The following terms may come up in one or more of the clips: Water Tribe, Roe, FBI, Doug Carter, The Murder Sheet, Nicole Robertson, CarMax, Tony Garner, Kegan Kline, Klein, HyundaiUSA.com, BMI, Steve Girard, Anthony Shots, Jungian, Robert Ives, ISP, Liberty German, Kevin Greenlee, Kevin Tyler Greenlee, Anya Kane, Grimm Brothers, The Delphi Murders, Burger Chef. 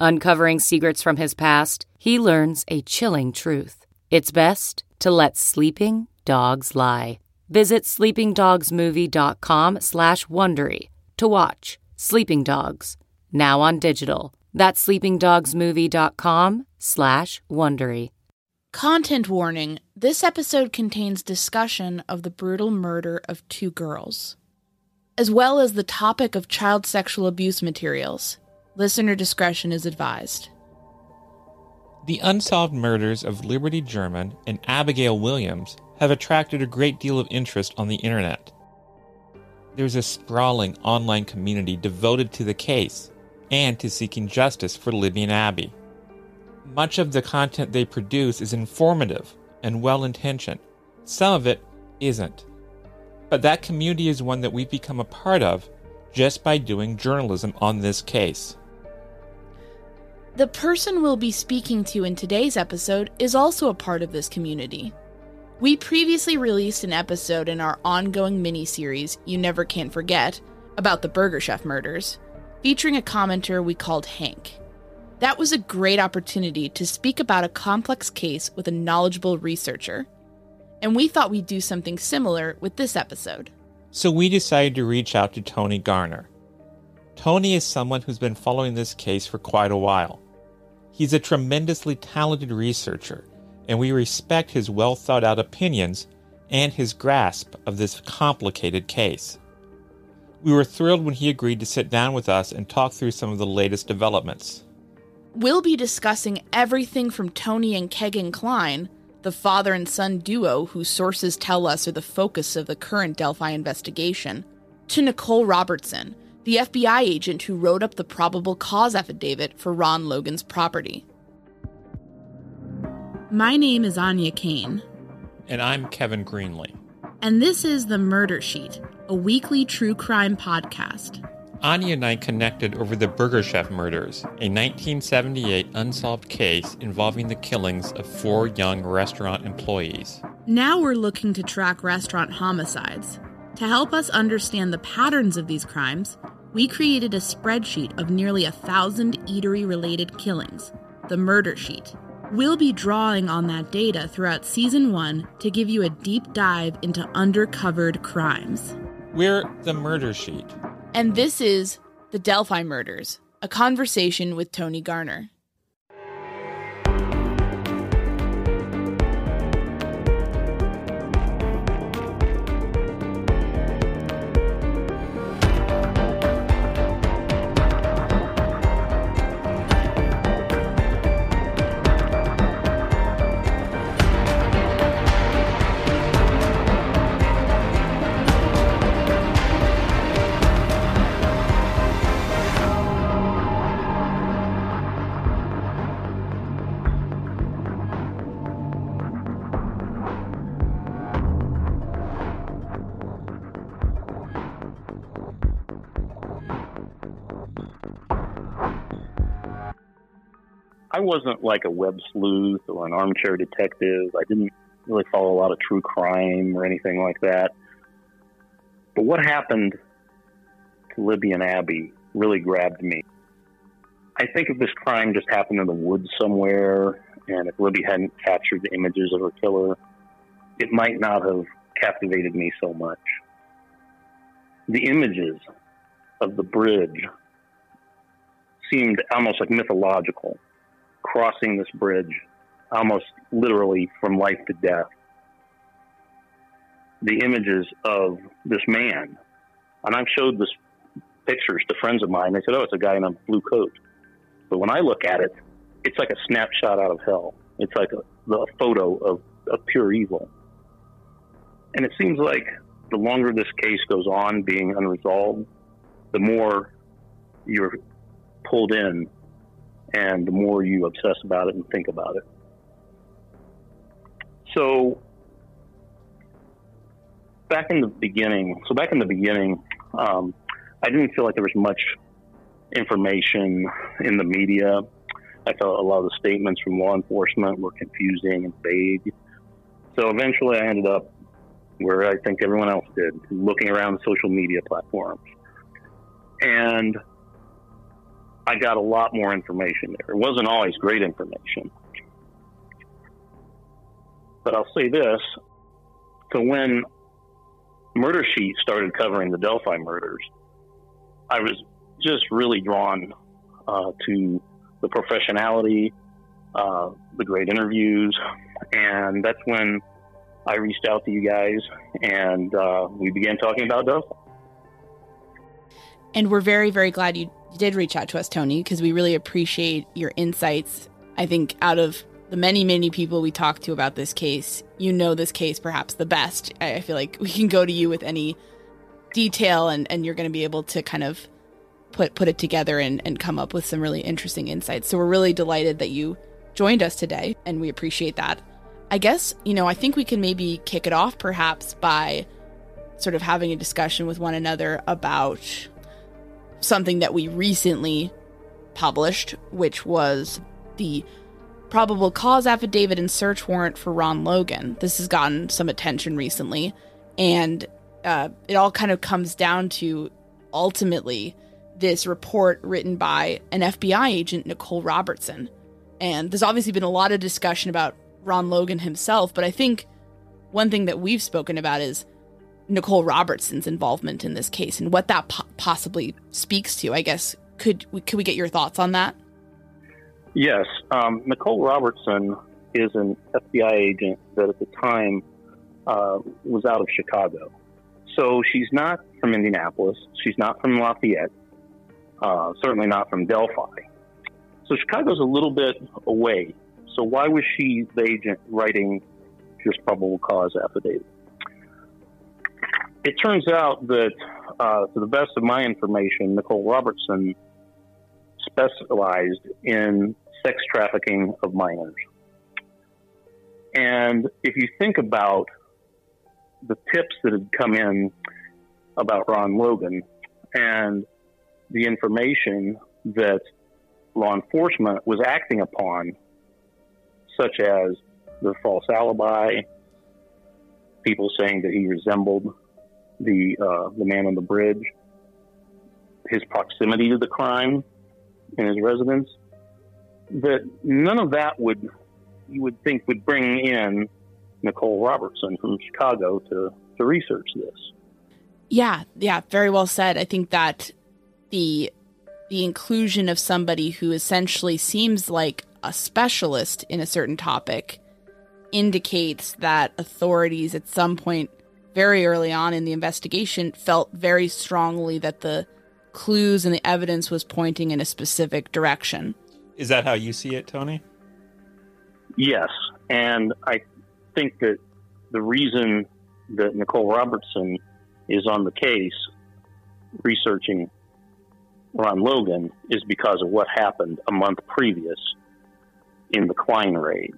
Uncovering secrets from his past, he learns a chilling truth. It's best to let sleeping dogs lie. Visit sleepingdogsmovie.com/Wondery to watch Sleeping Dogs, now on digital. That's sleepingdogsmovie.com/Wondery. Content warning. This episode contains discussion of the brutal murder of two girls, as well as the topic of child sexual abuse materials. Listener discretion is advised. The unsolved murders of Liberty German and Abigail Williams have attracted a great deal of interest on the internet. There's a sprawling online community devoted to the case and to seeking justice for Libby and Abby. Much of the content they produce is informative and well-intentioned. Some of it isn't. But that community is one that we've become a part of just by doing journalism on this case. The person we'll be speaking to in today's episode is also a part of this community. We previously released an episode in our ongoing mini-series, You Never Can Forget, about the Burger Chef murders, featuring a commenter we called Hank. That was a great opportunity to speak about a complex case with a knowledgeable researcher, and we thought we'd do something similar with this episode. So we decided to reach out to Tony Garner. Tony is someone who's been following this case for quite a while. He's a tremendously talented researcher, and we respect his well-thought-out opinions and his grasp of this complicated case. We were thrilled when he agreed to sit down with us and talk through some of the latest developments. We'll be discussing everything from Tony and Kegan Kline, the father and son duo whose sources tell us are the focus of the current Delphi investigation, to Nicole Robertson, the FBI agent who wrote up the probable cause affidavit for Ron Logan's property. My name is Anya Kane. And I'm Kevin Greenlee. And this is The Murder Sheet, a weekly true crime podcast. Anya and I connected over the Burger Chef murders, a 1978 unsolved case involving the killings of four young restaurant employees. Now we're looking to track restaurant homicides. To help us understand the patterns of these crimes, we created a spreadsheet of nearly 1,000 eatery-related killings, the Murder Sheet. We'll be drawing on that data throughout Season 1 to give you a deep dive into undercovered crimes. We're the Murder Sheet. And this is The Delphi Murders, a conversation with Tony Garner. I wasn't like a web sleuth or an armchair detective. I didn't really follow a lot of true crime or anything like that. But what happened to Libby and Abby really grabbed me. I think if this crime just happened in the woods somewhere, and if Libby hadn't captured the images of her killer, it might not have captivated me so much. The images of the bridge seemed almost like mythological. Crossing this bridge almost literally from life to death. The images of this man, and I've showed this pictures to friends of mine. They said, oh, it's a guy in a blue coat. But when I look at it, it's like a snapshot out of hell. It's like a photo of pure evil. And it seems like the longer this case goes on being unresolved, the more you're pulled in and the more you obsess about it and think about it. So back in the beginning, I didn't feel like there was much information in the media. I felt a lot of the statements from law enforcement were confusing and vague. So eventually I ended up where I think everyone else did, looking around social media platforms. And I got a lot more information there. It wasn't always great information. But I'll say this. So when Murder Sheet started covering the Delphi murders, I was just really drawn to the professionality, the great interviews. And that's when I reached out to you guys and we began talking about Delphi. And we're very, very glad you did reach out to us, Tony, because we really appreciate your insights. I think out of the many, many people we talked to about this case, you know this case perhaps the best. I feel like we can go to you with any detail and you're going to be able to kind of put it together and come up with some really interesting insights. So we're really delighted that you joined us today, and we appreciate that. I guess, I think we can maybe kick it off perhaps by sort of having a discussion with one another about something that we recently published, which was the probable cause affidavit and search warrant for Ron Logan. This has gotten some attention recently, and it all kind of comes down to, ultimately, this report written by an FBI agent, Nicole Robertson. And there's obviously been a lot of discussion about Ron Logan himself, but I think one thing that we've spoken about is Nicole Robertson's involvement in this case and what that possibly speaks to, I guess. Could we get your thoughts on that? Yes. Nicole Robertson is an FBI agent that at the time was out of Chicago. So she's not from Indianapolis. She's not from Lafayette. Certainly not from Delphi. So Chicago's a little bit away. So why was she the agent writing this probable cause affidavit? It turns out that, to the best of my information, Nicole Robertson specialized in sex trafficking of minors. And if you think about the tips that had come in about Ron Logan and the information that law enforcement was acting upon, such as the false alibi, people saying that he resembled the man on the bridge, his proximity to the crime and his residence, that none of that would, you would think, would bring in Nicole Robertson from Chicago to research this. Yeah, very well said. I think that the inclusion of somebody who essentially seems like a specialist in a certain topic indicates that authorities at some point very early on in the investigation felt very strongly that the clues and the evidence was pointing in a specific direction. Is that how you see it, Tony? Yes, and I think that the reason that Nicole Robertson is on the case researching Ron Logan is because of what happened a month previous in the Klein raid.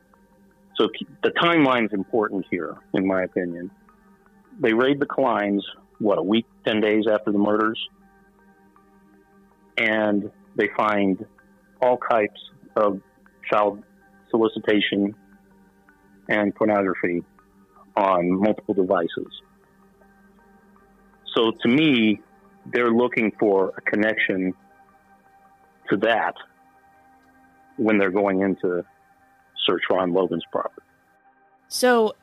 So the timeline's important here, in my opinion. They raid the Kleins, a week, 10 days after the murders? And they find all types of child solicitation and pornography on multiple devices. So to me, they're looking for a connection to that when they're going into search Ron Logan's property. So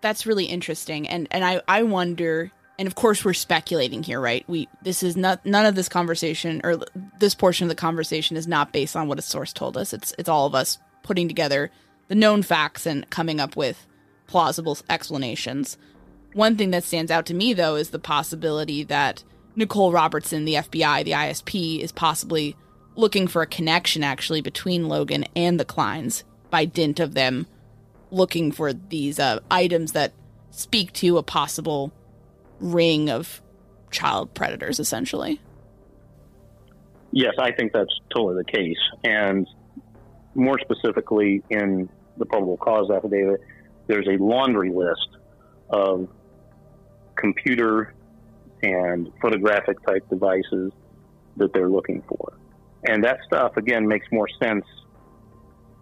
that's really interesting. And I wonder, and of course we're speculating here, right? None of this conversation or this portion of the conversation is not based on what a source told us. It's all of us putting together the known facts and coming up with plausible explanations. One thing that stands out to me, though, is the possibility that Nicole Robertson, the FBI, the ISP, is possibly looking for a connection, actually, between Logan and the Kleins by dint of them looking for these items that speak to a possible ring of child predators, essentially. Yes, I think that's totally the case. And more specifically, in the probable cause affidavit, there's a laundry list of computer and photographic type devices that they're looking for. And that stuff, again, makes more sense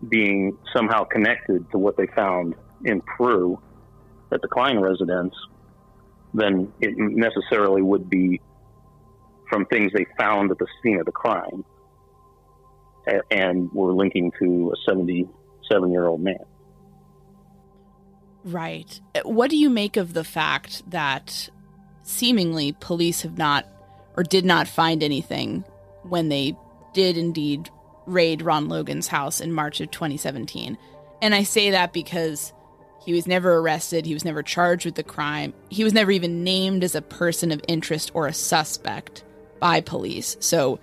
being somehow connected to what they found in Peru at the Klein residence than it necessarily would be from things they found at the scene of the crime and were linking to a 77-year-old man. Right. What do you make of the fact that seemingly police have not or did not find anything when they did indeed raid Ron Logan's house in March of 2017? And I say that because he was never arrested. He was never charged with the crime. He was never even named as a person of interest or a suspect by police. So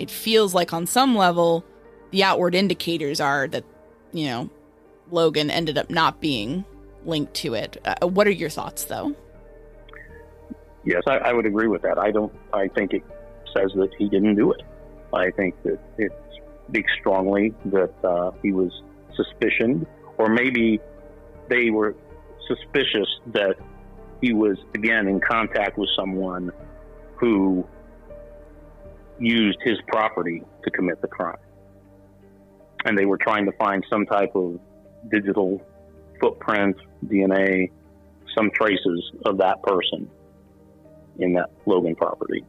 it feels like on some level, the outward indicators are that, you know, Logan ended up not being linked to it. What are your thoughts, though? Yes, I would agree with that. I think it says that he didn't do it. I think that it speaks strongly that he was suspicioned, or maybe they were suspicious that he was, again, in contact with someone who used his property to commit the crime. And they were trying to find some type of digital footprint, DNA, some traces of that person in that Logan property.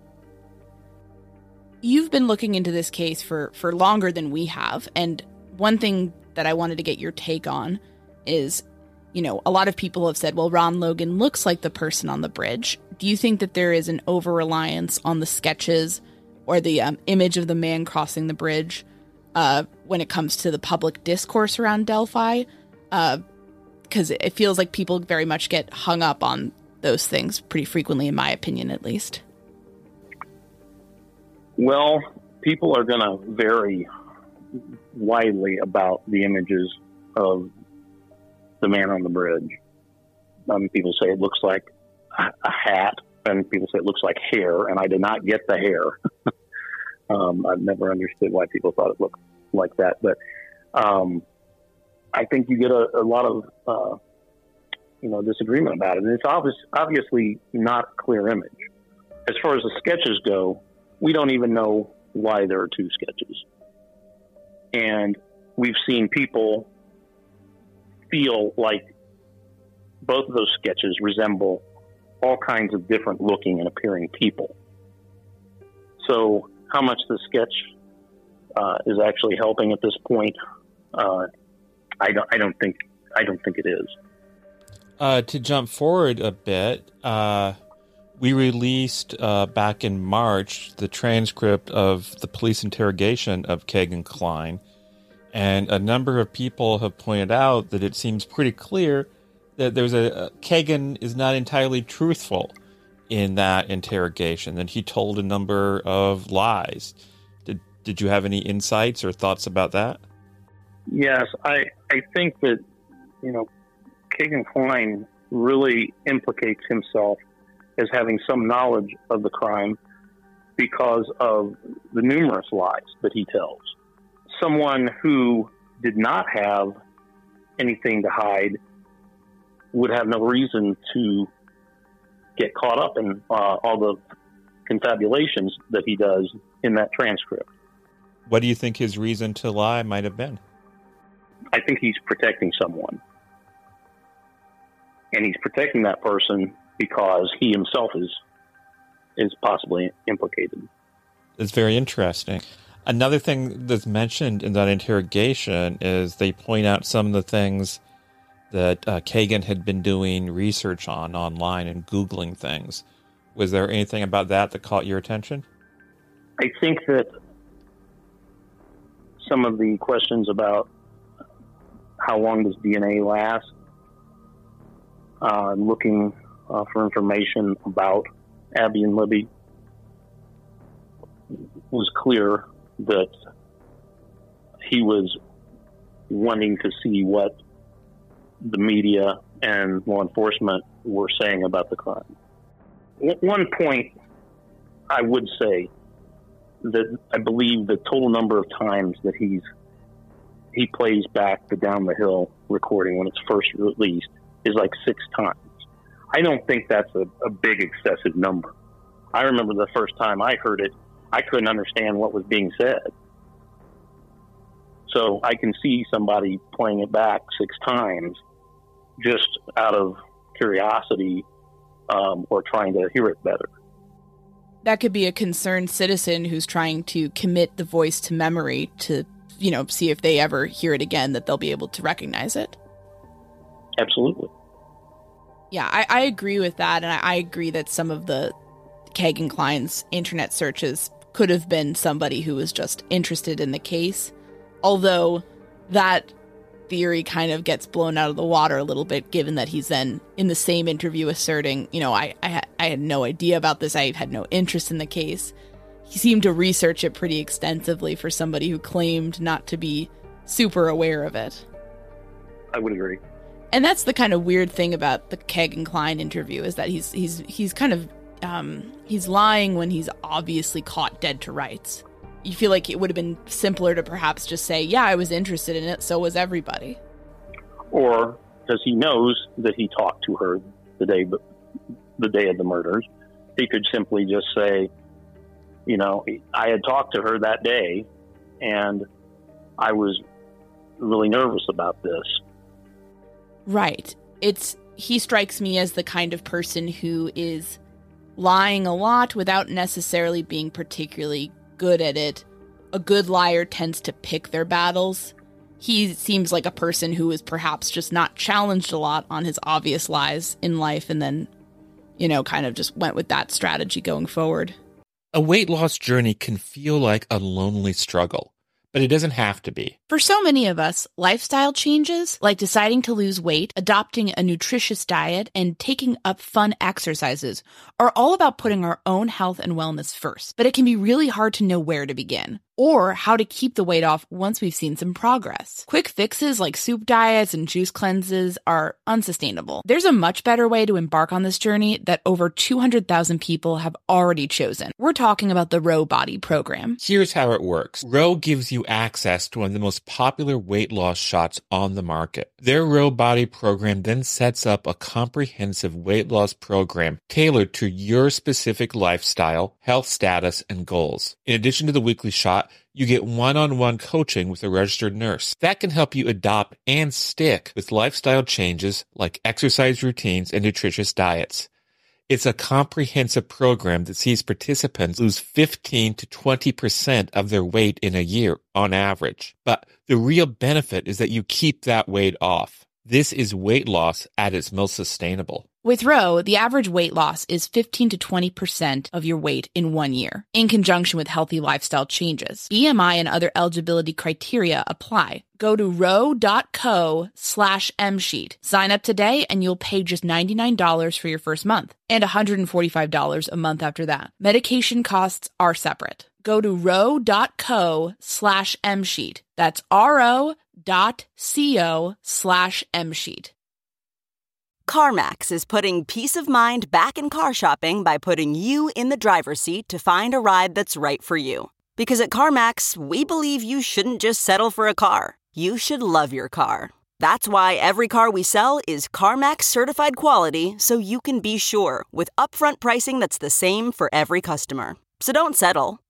You've been looking into this case for longer than we have, and one thing that I wanted to get your take on is, you know, a lot of people have said, well, Ron Logan looks like the person on the bridge. Do you think that there is an over-reliance on the sketches or the image of the man crossing the bridge when it comes to the public discourse around Delphi? Because it feels like people very much get hung up on those things pretty frequently, in my opinion, at least. Well, people are going to vary widely about the images of the man on the bridge. People say it looks like a hat, and people say it looks like hair, and I did not get the hair. I've never understood why people thought it looked like that, but I think you get a lot of disagreement about it, and it's obviously not a clear image. As far as the sketches go, we don't even know why there are two sketches, and we've seen people feel like both of those sketches resemble all kinds of different looking and appearing people. So how much the sketch is actually helping at this point, I don't think it is. To jump forward a bit, we released back in March the transcript of the police interrogation of Kegan Kline, and a number of people have pointed out that it seems pretty clear that there's Kegan is not entirely truthful in that interrogation, that he told a number of lies. Did you have any insights or thoughts about that? Yes, I think that, you know, Kegan Kline really implicates himself as having some knowledge of the crime because of the numerous lies that he tells. Someone who did not have anything to hide would have no reason to get caught up in all the confabulations that he does in that transcript. What do you think his reason to lie might have been? I think he's protecting someone. And he's protecting that person because he himself is possibly implicated. It's very interesting. Another thing that's mentioned in that interrogation is they point out some of the things that Kegan had been doing research on online and Googling things. Was there anything about that that caught your attention? I think that some of the questions about how long does DNA last, looking for information about Abby and Libby, was clear that he was wanting to see what the media and law enforcement were saying about the crime. At one point, I would say that I believe the total number of times that he plays back the Down the Hill recording when it's first released is like 6 times. I don't think that's a big excessive number. I remember the first time I heard it, I couldn't understand what was being said. So I can see somebody playing it back 6 times just out of curiosity or trying to hear it better. That could be a concerned citizen who's trying to commit the voice to memory to, you know, see if they ever hear it again, that they'll be able to recognize it. Absolutely. Yeah, I agree with that. And I agree that some of the Kegan Kline's internet searches could have been somebody who was just interested in the case. Although that theory kind of gets blown out of the water a little bit, given that he's then in the same interview asserting, you know, I had no idea about this. I had no interest in the case. He seemed to research it pretty extensively for somebody who claimed not to be super aware of it. I would agree. And that's the kind of weird thing about the Kegan Kline interview, is that he's kind of he's lying when he's obviously caught dead to rights. You feel like it would have been simpler to perhaps just say, yeah, I was interested in it, so was everybody. Or, because he knows that he talked to her the day of the murders, he could simply just say, you know, I had talked to her that day, and I was really nervous about this. Right. He strikes me as the kind of person who is lying a lot without necessarily being particularly good at it. A good liar tends to pick their battles. He seems like a person who is perhaps just not challenged a lot on his obvious lies in life, and then, you know, kind of just went with that strategy going forward. A weight loss journey can feel like a lonely struggle, but it doesn't have to be. For so many of us, lifestyle changes, like deciding to lose weight, adopting a nutritious diet, and taking up fun exercises, are all about putting our own health and wellness first. But it can be really hard to know where to begin, or how to keep the weight off once we've seen some progress. Quick fixes like soup diets and juice cleanses are unsustainable. There's a much better way to embark on this journey that over 200,000 people have already chosen. We're talking about the Roe Body program. Here's how it works. Roe gives you access to one of the most most popular weight loss shots on the market. Their Real Body program then sets up a comprehensive weight loss program tailored to your specific lifestyle, health status, and goals. In addition to the weekly shot, you get one-on-one coaching with a registered nurse. That can help you adopt and stick with lifestyle changes like exercise routines and nutritious diets. It's a comprehensive program that sees participants lose 15 to 20% of their weight in a year on average. But the real benefit is that you keep that weight off. This is weight loss at its most sustainable. With Roe, the average weight loss is 15 to 20% of your weight in 1 year, in conjunction with healthy lifestyle changes. BMI and other eligibility criteria apply. Go to roe.co/msheet. Sign up today and you'll pay just $99 for your first month and $145 a month after that. Medication costs are separate. Go to roe.co/msheet. That's ro.co/msheet. CarMax is putting peace of mind back in car shopping by putting you in the driver's seat to find a ride that's right for you. Because at CarMax, we believe you shouldn't just settle for a car. You should love your car. That's why every car we sell is CarMax certified quality, so you can be sure with upfront pricing that's the same for every customer. So don't settle.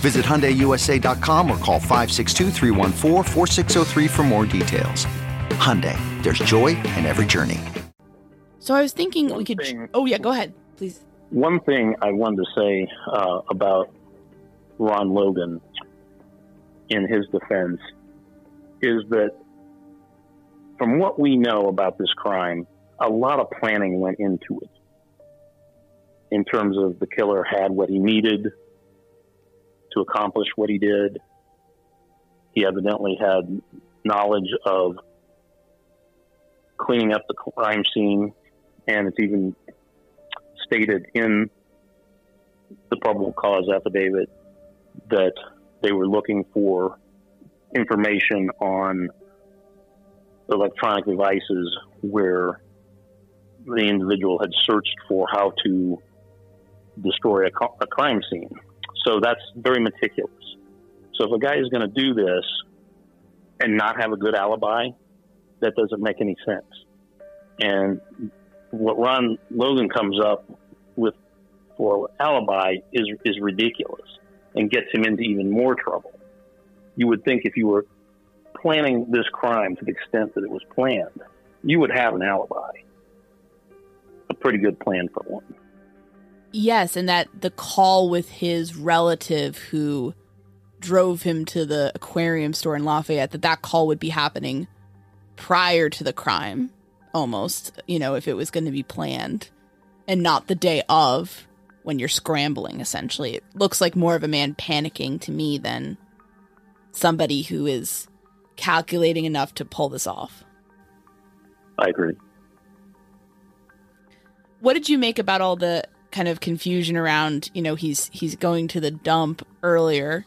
Visit HyundaiUSA.com or call 562-314-4603 for more details. Hyundai, there's joy in every journey. So I was thinking we could... oh, yeah, go ahead, please. One thing I wanted to say about Ron Logan in his defense is that from what we know about this crime, a lot of planning went into it in terms of the killer had what he needed to accomplish what he did. He evidently had knowledge of cleaning up the crime scene. And it's even stated in the probable cause affidavit that they were looking for information on electronic devices where the individual had searched for how to destroy a crime scene. So that's very meticulous. So if a guy is going to do this and not have a good alibi, that doesn't make any sense. And what Ron Logan comes up with for alibi is ridiculous and gets him into even more trouble. You would think if you were planning this crime to the extent that it was planned, you would have an alibi, a pretty good plan for one. Yes, and that the call with his relative who drove him to the aquarium store in Lafayette, that call would be happening prior to the crime. Almost, you know, if it was going to be planned and not the day of when you're scrambling, essentially. It looks like more of a man panicking to me than somebody who is calculating enough to pull this off. I agree. What did you make about all the kind of confusion around, you know, he's going to the dump earlier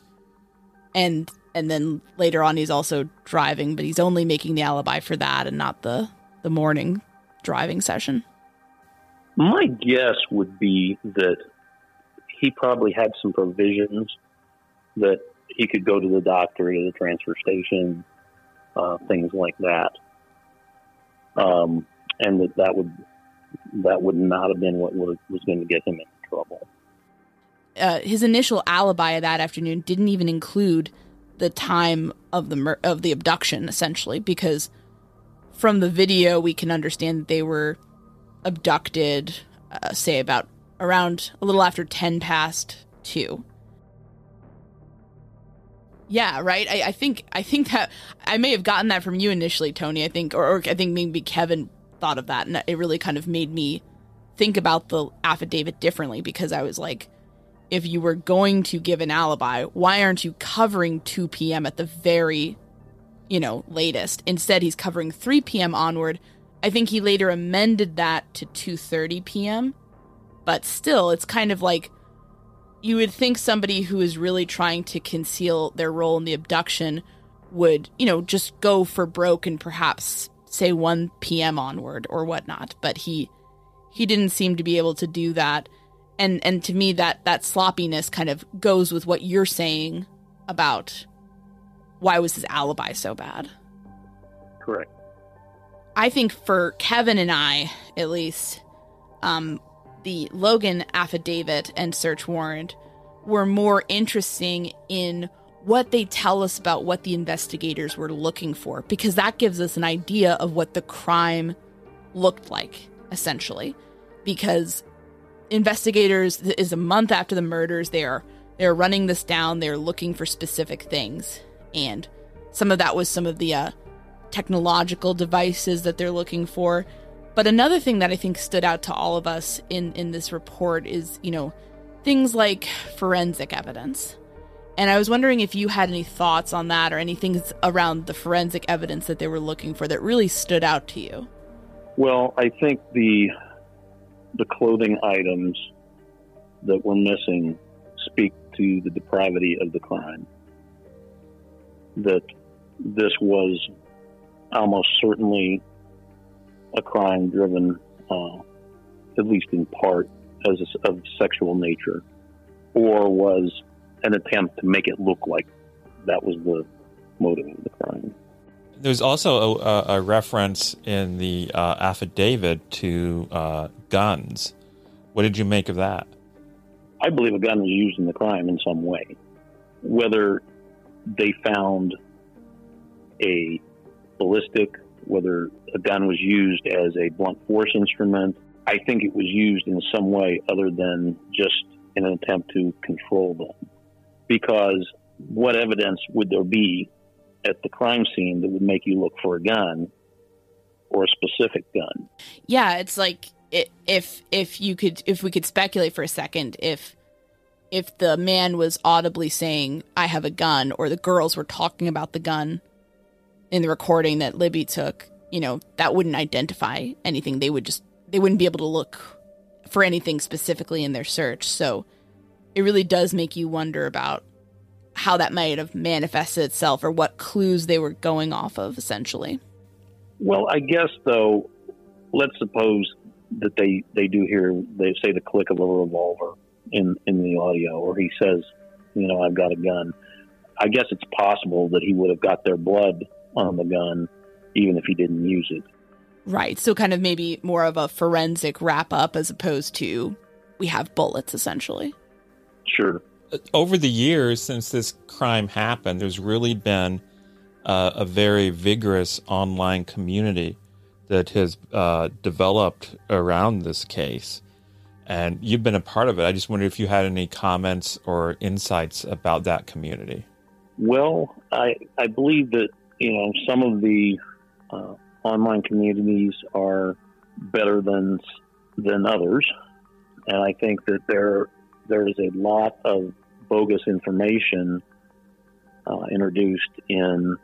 and then later on he's also driving, but he's only making the alibi for that and not the morning driving session? My guess would be that he probably had some provisions that he could go to the doctor, to the transfer station, things like that. And that would not have been what was going to get him into trouble. His initial alibi that afternoon didn't even include the time of the abduction, essentially, because from the video, we can understand that they were abducted, say, about around a little after 10 past 2. Yeah, right? I think that I may have gotten that from you initially, Tony, I think, or I think maybe Kevin thought of that, and it really kind of made me think about the affidavit differently, because I was like, if you were going to give an alibi, why aren't you covering 2 p.m. at the very latest. Instead, he's covering 3 p.m. onward. I think he later amended that to 2:30 p.m. But still, it's kind of like, you would think somebody who is really trying to conceal their role in the abduction would, just go for broke and perhaps say 1 p.m. onward or whatnot. But he didn't seem to be able to do that. And to me, that sloppiness kind of goes with what you're saying about why was his alibi so bad. Correct. I think for Kevin and I, at least, the Logan affidavit and search warrant were more interesting in what they tell us about what the investigators were looking for, because that gives us an idea of what the crime looked like, essentially. Because investigators, is a month after the murders, they're running this down, they're looking for specific things. And some of that was some of the technological devices that they're looking for. But another thing that I think stood out to all of us in this report is, things like forensic evidence. And I was wondering if you had any thoughts on that or anything around the forensic evidence that they were looking for that really stood out to you. Well, I think the clothing items that were missing speak to the depravity of the crime. That this was almost certainly a crime driven, at least in part, of sexual nature, or was an attempt to make it look like that was the motive of the crime. There's also a reference in the affidavit to guns. What did you make of that? I believe a gun was used in the crime in some way. Whether they found a ballistic, whether a gun was used as a blunt force instrument, I think it was used in some way other than just in an attempt to control them. Because what evidence would there be at the crime scene that would make you look for a gun or a specific gun? Yeah, it's like if we could speculate for a second, if the man was audibly saying, "I have a gun," or the girls were talking about the gun in the recording that Libby took, that wouldn't identify anything. They wouldn't be able to look for anything specifically in their search. So it really does make you wonder about how that might have manifested itself or what clues they were going off of, essentially. Well, I guess, though, let's suppose that they do hear, they say the click of a revolver in the audio, or he says, "I've got a gun." I guess it's possible that he would have got their blood on the gun, even if he didn't use it. Right. So kind of maybe more of a forensic wrap up as opposed to we have bullets, essentially. Sure. Over the years since this crime happened, there's really been a very vigorous online community that has developed around this case. And you've been a part of it. I just wonder if you had any comments or insights about that community. Well, I believe that, some of the online communities are better than others. And I think that there is a lot of bogus information introduced in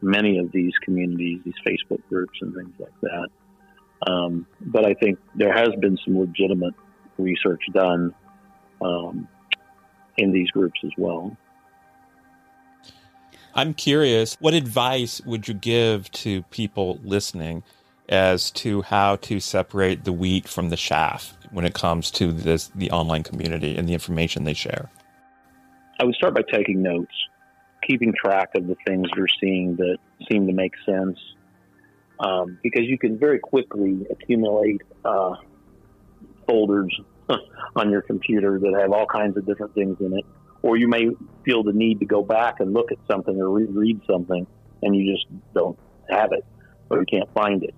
many of these communities, these Facebook groups and things like that. But I think there has been some legitimate research done in these groups as well. I'm curious, what advice would you give to people listening as to how to separate the wheat from the chaff when it comes to the online community and the information they share? I would start by taking notes, keeping track of the things you're seeing that seem to make sense, because you can very quickly accumulate folders on your computer that have all kinds of different things in it. Or you may feel the need to go back and look at something or reread something, and you just don't have it or you can't find it.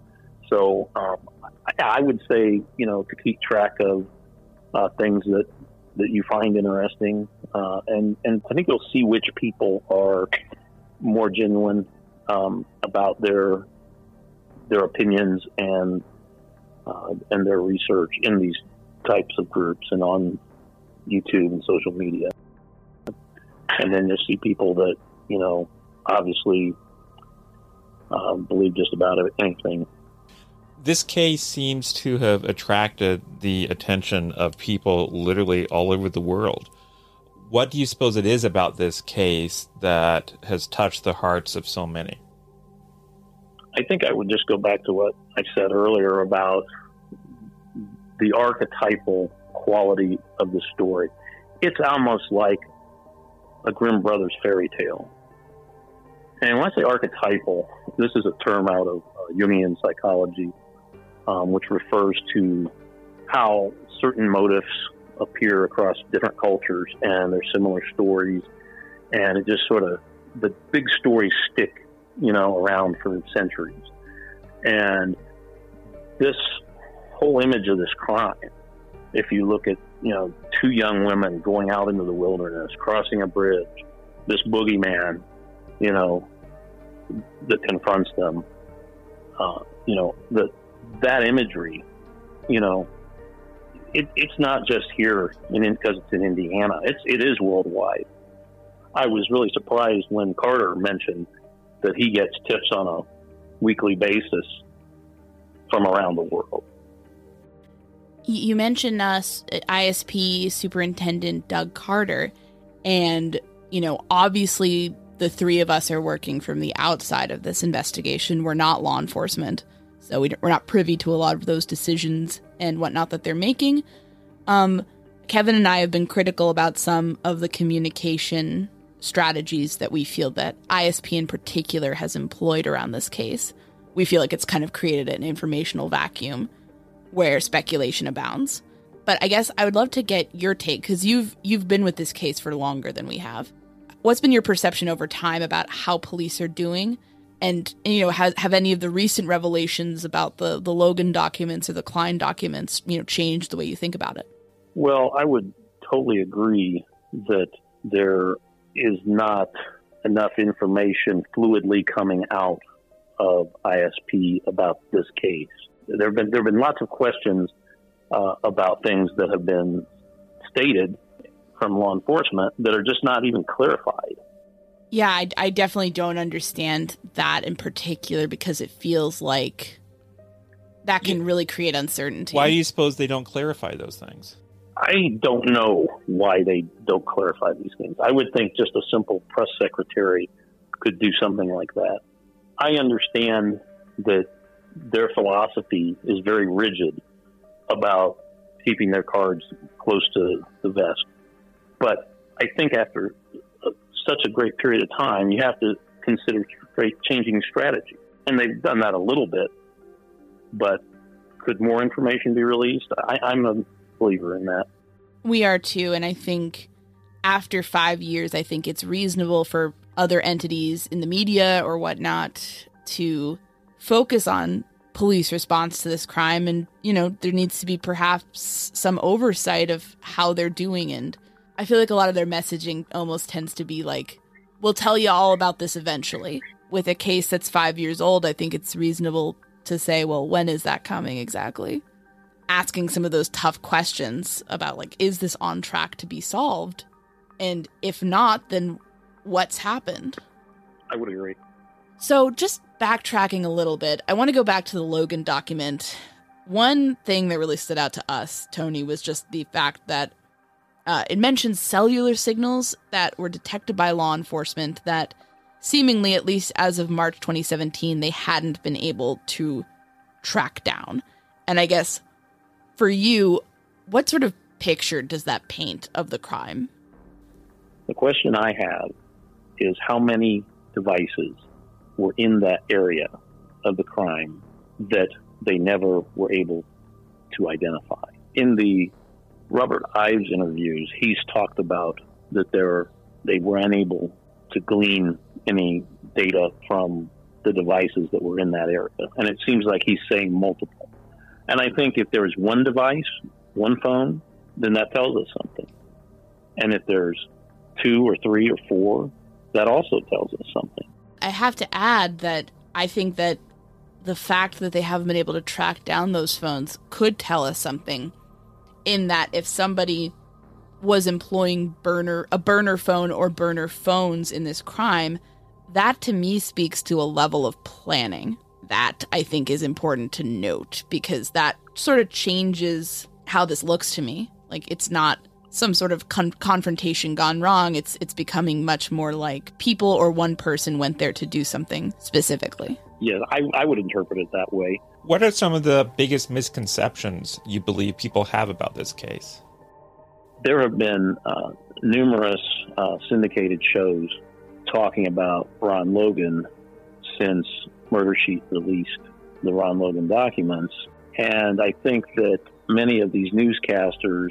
So I would say, to keep track of things that you find interesting. And I think you'll see which people are more genuine about their opinions and their research in these types of groups and on YouTube and social media. And then you'll see people that, obviously believe just about anything. This case seems to have attracted the attention of people literally all over the world. What do you suppose it is about this case that has touched the hearts of so many? I think I would just go back to what I said earlier about the archetypal quality of the story. It's almost like a Grimm Brothers fairy tale. And when I say archetypal, this is a term out of Jungian psychology, which refers to how certain motifs appear across different cultures and their similar stories. And it just sort of, the big stories stick, you know, around for centuries. And this whole image of this crime, if you look at, you know, two young women going out into the wilderness, crossing a bridge, this boogeyman, you know, that confronts them, you know, that imagery, you know, it's not just here because it's in Indiana. It is worldwide. I was really surprised when Carter mentioned that he gets tips on a weekly basis from around the world. You mentioned ISP Superintendent Doug Carter, and, you know, obviously the three of us are working from the outside of this investigation. We're not law enforcement, so we're not privy to a lot of those decisions and whatnot that they're making. Kevin and I have been critical about some of the communication strategies that we feel that ISP in particular has employed around this case. We feel like it's kind of created an informational vacuum where speculation abounds. But I guess I would love to get your take, because you've been with this case for longer than we have. What's been your perception over time about how police are doing? And you know, have any of the recent revelations about the Logan documents or the Klein documents, you know, changed the way you think about it? Well, I would totally agree that there is not enough information fluidly coming out of ISP about this case. There have been lots of questions about things that have been stated from law enforcement that are just not even clarified. Yeah, I definitely don't understand that in particular, because it feels like that can really create uncertainty. Why do you suppose they don't clarify those things? I don't know why they don't clarify these things. I would think just a simple press secretary could do something like that. I understand that their philosophy is very rigid about keeping their cards close to the vest. But I think after such a great period of time, you have to consider changing strategy. And they've done that a little bit, but could more information be released? I'm a believer in that. We are too, and I think after 5 years, I think it's reasonable for other entities in the media or whatnot to focus on police response to this crime, and, you know, there needs to be perhaps some oversight of how they're doing. And I feel like a lot of their messaging almost tends to be like, we'll tell you all about this eventually. With a case that's 5 years old, I think it's reasonable to say, well, when is that coming exactly? Asking some of those tough questions about, like, is this on track to be solved? And if not, then what's happened? I would agree. So just backtracking a little bit, I want to go back to the Logan document. One thing that really stood out to us, Tony, was just the fact that it mentions cellular signals that were detected by law enforcement that seemingly, at least as of March 2017, they hadn't been able to track down. And I guess for you, what sort of picture does that paint of the crime? The question I have is how many devices were in that area of the crime that they never were able to identify. In the Robert Ives interviews, he's talked about that they were unable to glean any data from the devices that were in that area. And it seems like he's saying multiple. And I think if there's one device, one phone, then that tells us something. And if there's two or three or four, that also tells us something. I have to add that I think that the fact that they haven't been able to track down those phones could tell us something. In that, if somebody was employing a burner phone or burner phones in this crime, That, to me, speaks to a level of planning that I think is important to note, because that sort of changes how this looks to me. Like, it's not some sort of confrontation gone wrong. It's becoming much more like people or one person went there to do something specifically. Yeah, I would interpret it that way. What are some of the biggest misconceptions you believe people have about this case? There have been numerous syndicated shows talking about Ron Logan since Murder Sheet released the Ron Logan documents. And I think that many of these newscasters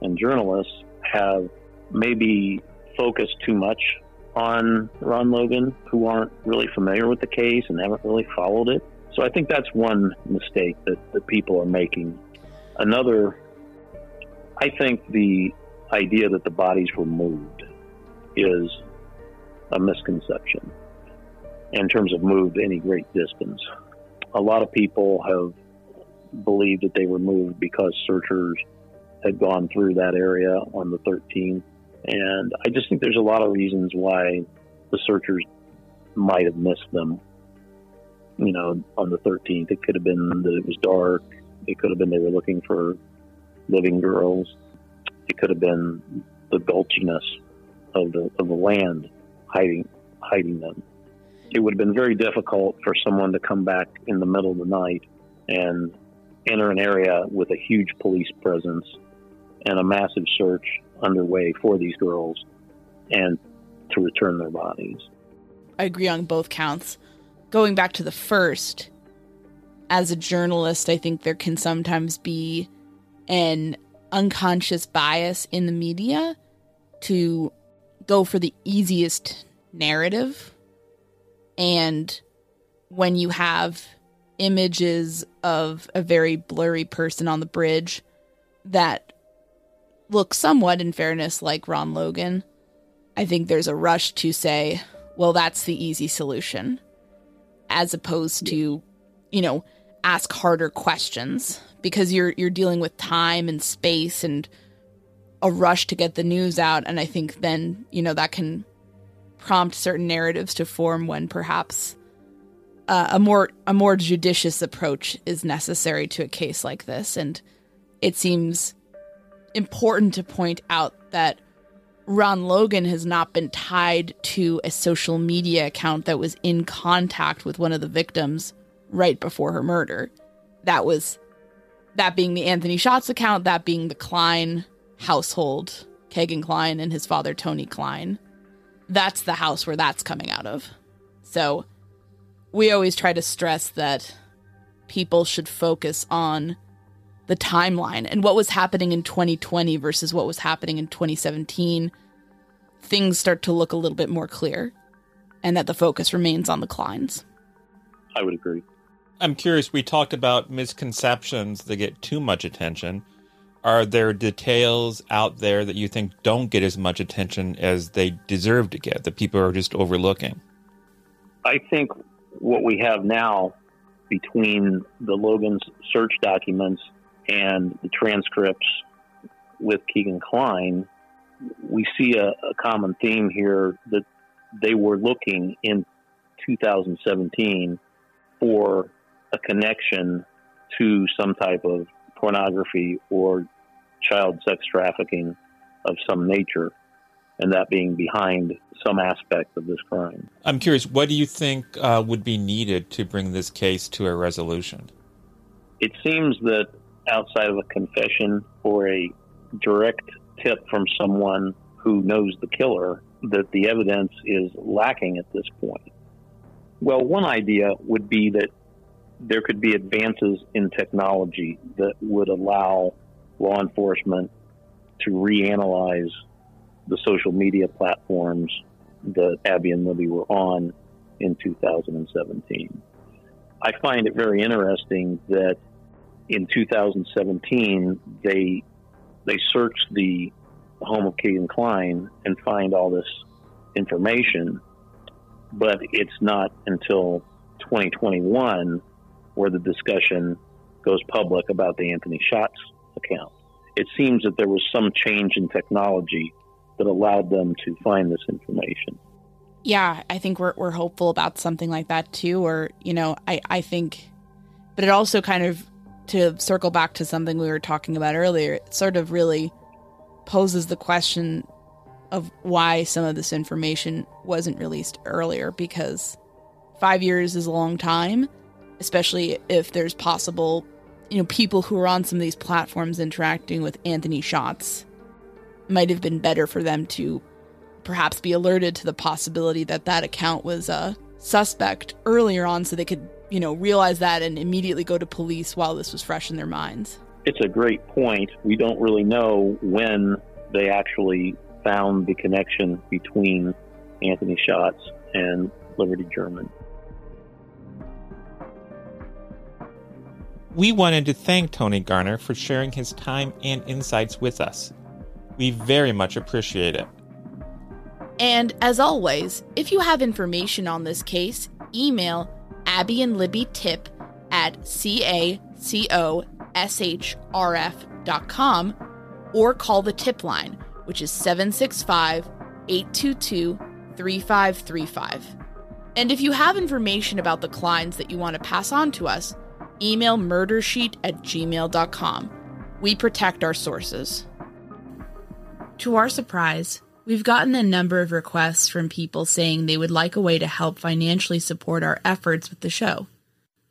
and journalists have maybe focused too much on Ron Logan, who aren't really familiar with the case and haven't really followed it. So I think that's one mistake that people are making. Another, I think the idea that the bodies were moved is a misconception in terms of moved any great distance. A lot of people have believed that they were moved because searchers had gone through that area on the 13th. And I just think there's a lot of reasons why the searchers might have missed them. You know, on the 13th, it could have been that it was dark. It could have been they were looking for living girls. It could have been the gulchiness of the land hiding them. It would have been very difficult for someone to come back in the middle of the night and enter an area with a huge police presence and a massive search underway for these girls and to return their bodies. I agree on both counts. Going back to the first, as a journalist, I think there can sometimes be an unconscious bias in the media to go for the easiest narrative. And when you have images of a very blurry person on the bridge that look somewhat, in fairness, like Ron Logan, I think there's a rush to say, well, that's the easy solution, as opposed to, you know, ask harder questions, because you're dealing with time and space and a rush to get the news out. And I think then, you know, that can prompt certain narratives to form when perhaps a more judicious approach is necessary to a case like this. And it seems important to point out that Ron Logan has not been tied to a social media account that was in contact with one of the victims right before her murder. That being the Anthony Shots account, that being the Klein household, Kegan Kline and his father, Tony Kline. That's the house where that's coming out of. So we always try to stress that people should focus on the timeline and what was happening in 2020 versus what was happening in 2017. Things start to look a little bit more clear, and that the focus remains on the Kleins. I would agree. I'm curious, we talked about misconceptions that get too much attention. Are there details out there that you think don't get as much attention as they deserve to get, that people are just overlooking? I think what we have now between the Logan's search documents and the transcripts with Kegan Kline, we see a common theme here that they were looking in 2017 for a connection to some type of pornography or child sex trafficking of some nature, and that being behind some aspect of this crime. I'm curious, what do you think would be needed to bring this case to a resolution? It seems that outside of a confession or a direct tip from someone who knows the killer, that the evidence is lacking at this point. Well, one idea would be that there could be advances in technology that would allow law enforcement to reanalyze the social media platforms that Abby and Libby were on in 2017. I find it very interesting that in 2017, they searched the home of Kegan Kline and find all this information, but it's not until 2021 where the discussion goes public about the Anthony Shots account. It seems that there was some change in technology that allowed them to find this information. Yeah, I think we're hopeful about something like that too, or, you know, I think, but it also kind of, to circle back to something we were talking about earlier, it sort of really poses the question of why some of this information wasn't released earlier, because 5 years is a long time, especially if there's possible, you know, people who are on some of these platforms interacting with Anthony Shots. Might have been better for them to perhaps be alerted to the possibility that that account was a suspect earlier on, so they could, you know, realize that and immediately go to police while this was fresh in their minds. It's a great point. We don't really know when they actually found the connection between Anthony Shots and Liberty German. We wanted to thank Tony Garner for sharing his time and insights with us. We very much appreciate it. And as always, if you have information on this case, email Abby and Libby Tip at cacoshrf.com or call the tip line, which is 765-822-3535. And if you have information about the Kleins that you want to pass on to us, email murdersheet@gmail.com. We protect our sources. To our surprise, we've gotten a number of requests from people saying they would like a way to help financially support our efforts with the show.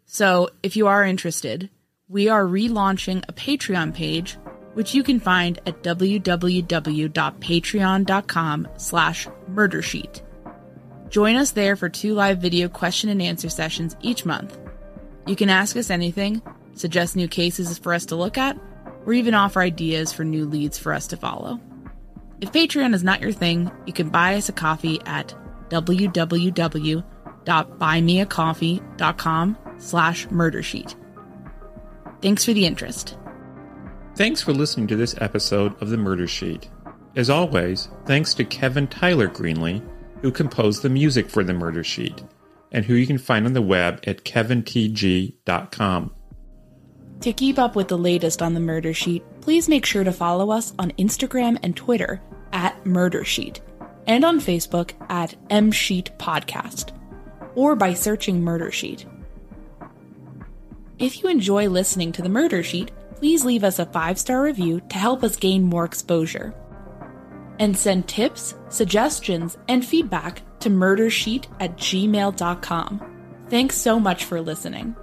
So, if you are interested, we are relaunching a Patreon page, which you can find at www.patreon.com/murdersheet. Join us there for 2 live video question and answer sessions each month. You can ask us anything, suggest new cases for us to look at, or even offer ideas for new leads for us to follow. If Patreon is not your thing, you can buy us a coffee at www.buymeacoffee.com/murdersheet. Thanks for the interest. Thanks for listening to this episode of The Murder Sheet. As always, thanks to Kevin Tyler Greenlee, who composed the music for The Murder Sheet, and who you can find on the web at kevintg.com. To keep up with the latest on The Murder Sheet, please make sure to follow us on Instagram and Twitter at Murder Sheet, and on Facebook at MSheet Podcast, or by searching Murder Sheet. If you enjoy listening to The Murder Sheet, please leave us a 5-star review to help us gain more exposure. And send tips, suggestions, and feedback to murdersheet@gmail.com. Thanks so much for listening.